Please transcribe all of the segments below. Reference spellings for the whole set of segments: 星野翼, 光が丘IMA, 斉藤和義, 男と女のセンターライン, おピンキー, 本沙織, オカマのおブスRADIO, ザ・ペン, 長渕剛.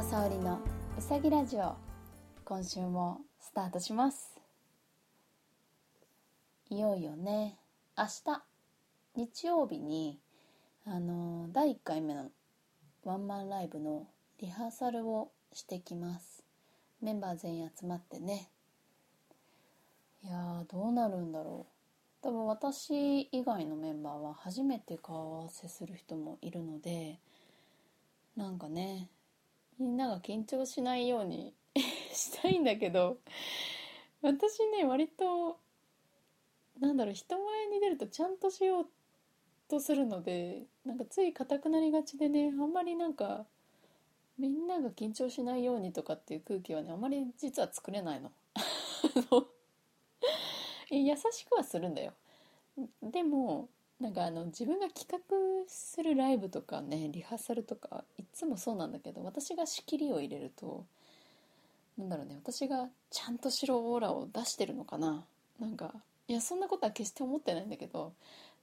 本沙織のうさぎラジオ、今週もスタートします。いよいよね、明日日曜日に第1回目のワンマンライブのリハーサルをしてきます。メンバー全員集まってね。いやー、どうなるんだろう。多分私以外のメンバーは初めて顔合わせする人もいるので、なんかね、みんなが緊張しないようにしたいんだけど、私ね、割と人前に出るとちゃんとしようとするので、なんかつい硬くなりがちでね、あんまりなんかみんなが緊張しないようにとかっていう空気はね、あんまり実は作れないの。優しくはするんだよ。でもなんか自分が企画するライブとかね、リハーサルとかいつもそうなんだけど、私が仕切りを入れると私がちゃんとしろオーラを出してるのかな。なんかいや、そんなことは決して思ってないんだけど、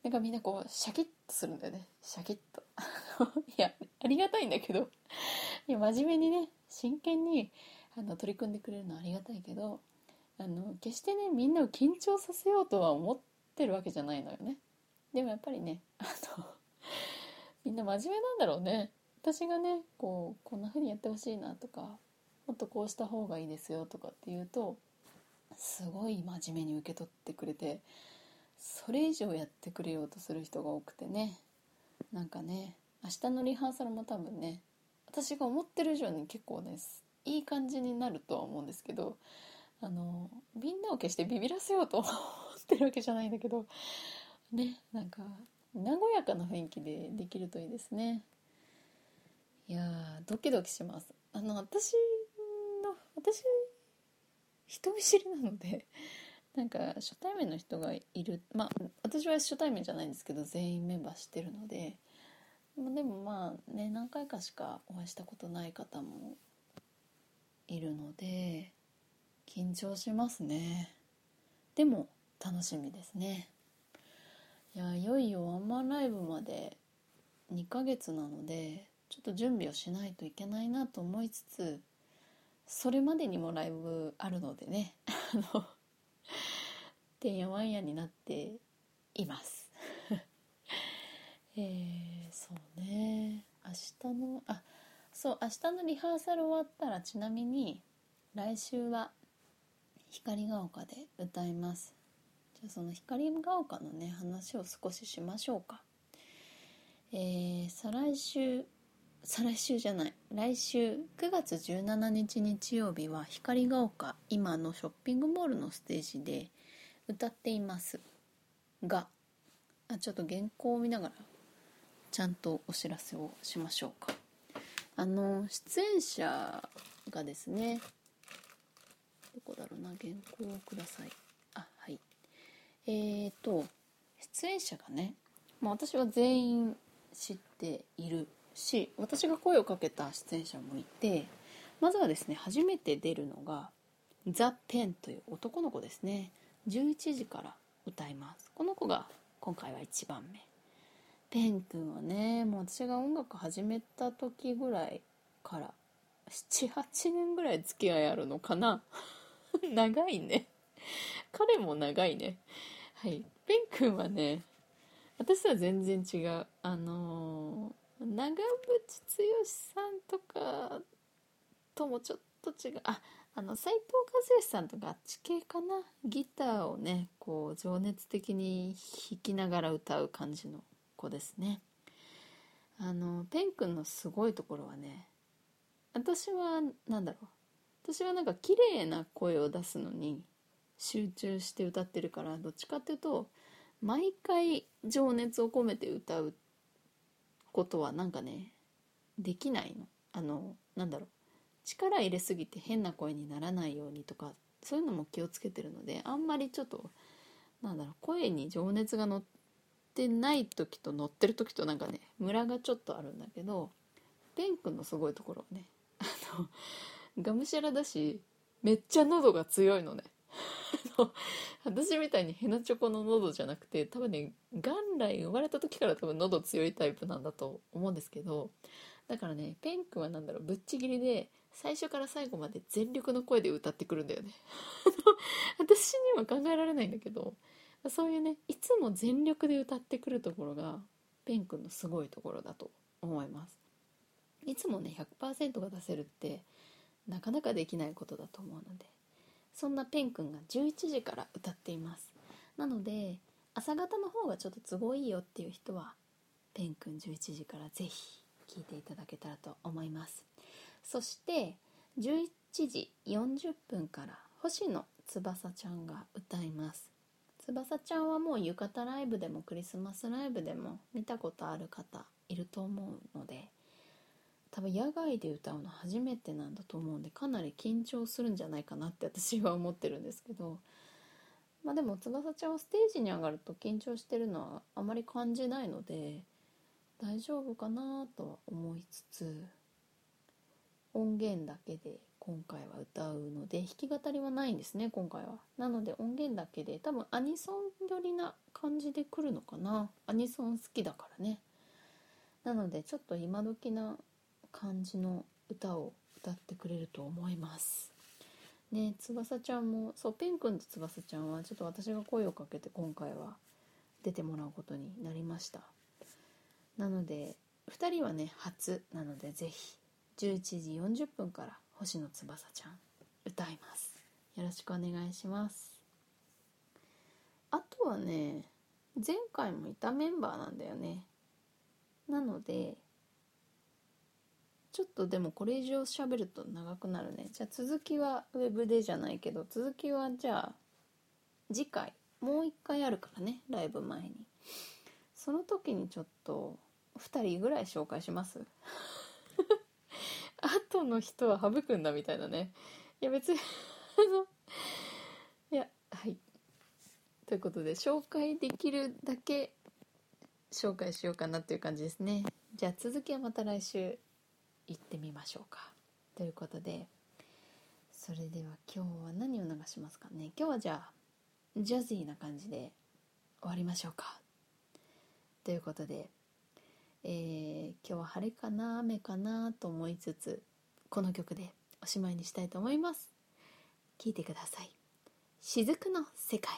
なんかみんなこうシャキッとするんだよね。シャキッといや、ありがたいんだけど、いや真面目にね、真剣に取り組んでくれるのはありがたいけど、決してね、みんなを緊張させようとは思ってるわけじゃないのよね。でもやっぱりね、みんな真面目なんだろうね。私がね、こんな風にやってほしいなとか、もっとこうした方がいいですよとかって言うと、すごい真面目に受け取ってくれて、それ以上やってくれようとする人が多くてね。なんかね、明日のリハーサルも多分ね、私が思ってる以上に結構ね、いい感じになるとは思うんですけど、みんなを決してビビらせようと思ってるわけじゃないんだけどね、なんか和やかな雰囲気でできるといいですね。いやー、ドキドキします。私人見知りなので、なんか初対面の人がいる、まあ私は初対面じゃないんですけど、全員メンバー知ってるので、でもまあね、何回かしかお会いしたことない方もいるので緊張しますね。でも楽しみですね。いよいよワンマンライブまで2ヶ月なので、ちょっと準備をしないといけないなと思いつつ、それまでにもライブあるのでね、てんやわんやになっています。そうね、明日のリハーサル終わったら、ちなみに来週は光が丘で歌います。その光が丘のね、話を少ししましょうか。来週9月17日日曜日は光が丘今のショッピングモールのステージで歌っていますが、ちょっと原稿を見ながらちゃんとお知らせをしましょうか。出演者がですね、どこだろうな、原稿をください。はい。出演者がね、私は全員知っているし、私が声をかけた出演者もいて、まずはですね、初めて出るのがザ・ペンという男の子ですね。11時から歌います。この子が今回は1番目。ペン君はね、もう私が音楽始めた時ぐらいから7、8年ぐらい付き合いあるのかな。長いね。彼も長いね。はい。ペン君はね、私とは全然違う。長渕剛さんとかともちょっと違う。斉藤和義さんとかあっち系かな。ギターをね、情熱的に弾きながら歌う感じの子ですね。ペン君のすごいところはね、私はなんか綺麗な声を出すのに集中して歌ってるから、どっちかっていうと毎回情熱を込めて歌うことはなんかね、できないの。力入れすぎて変な声にならないようにとか、そういうのも気をつけてるので、あんまりちょっと声に情熱が乗ってない時と乗ってる時となんかね、ムラがちょっとあるんだけど、ペン君のすごいところはね、がむしゃらだし、めっちゃ喉が強いのね。私みたいにヘナチョコの喉じゃなくて、多分ね、元来生まれた時から多分喉強いタイプなんだと思うんですけど、だからね、ペン君はなんだろう、ぶっちぎりで最初から最後まで全力の声で歌ってくるんだよね。私には考えられないんだけど、そういうね、いつも全力で歌ってくるところがペン君のすごいところだと思います。いつもね 100% が出せるってなかなかできないことだと思うので、そんなペン君が11時から歌っています。なので朝方の方がちょっと都合いいよっていう人はペン君11時からぜひ聴いていただけたらと思います。そして11時40分から星野翼ちゃんが歌います。翼ちゃんはもう浴衣ライブでもクリスマスライブでも見たことある方いると思うので、多分野外で歌うの初めてなんだと思うんで、かなり緊張するんじゃないかなって私は思ってるんですけど、まあでも翼ちゃんはステージに上がると緊張してるのはあまり感じないので大丈夫かなとは思いつつ、音源だけで今回は歌うので弾き語りはないんですね今回は。なので音源だけで多分アニソン寄りな感じで来るのかな。アニソン好きだからね。なのでちょっと今時な感じの歌を歌ってくれると思いますね。翼ちゃんもそう、ペン君と翼ちゃんはちょっと私が声をかけて今回は出てもらうことになりました。なので2人はね初なので、ぜひ11時40分から星野翼ちゃん歌います。よろしくお願いします。あとはね、前回もいたメンバーなんだよね。なのでちょっとでもこれ以上喋ると長くなるね。じゃあ続きはウェブでじゃないけど、続きはじゃあ次回もう一回あるからね、ライブ前に。その時にちょっと2人ぐらい紹介します。あとの人は省くんだみたいなね。いや別にいや、はい。ということで紹介できるだけ紹介しようかなという感じですね。じゃあ続きはまた来週。行ってみましょうか。ということで、それでは今日は何を流しますかね。今日はじゃあジャズィーな感じで終わりましょうか。ということで、今日は晴れかな雨かなと思いつつ、この曲でおしまいにしたいと思います。聴いてください。雫の世界。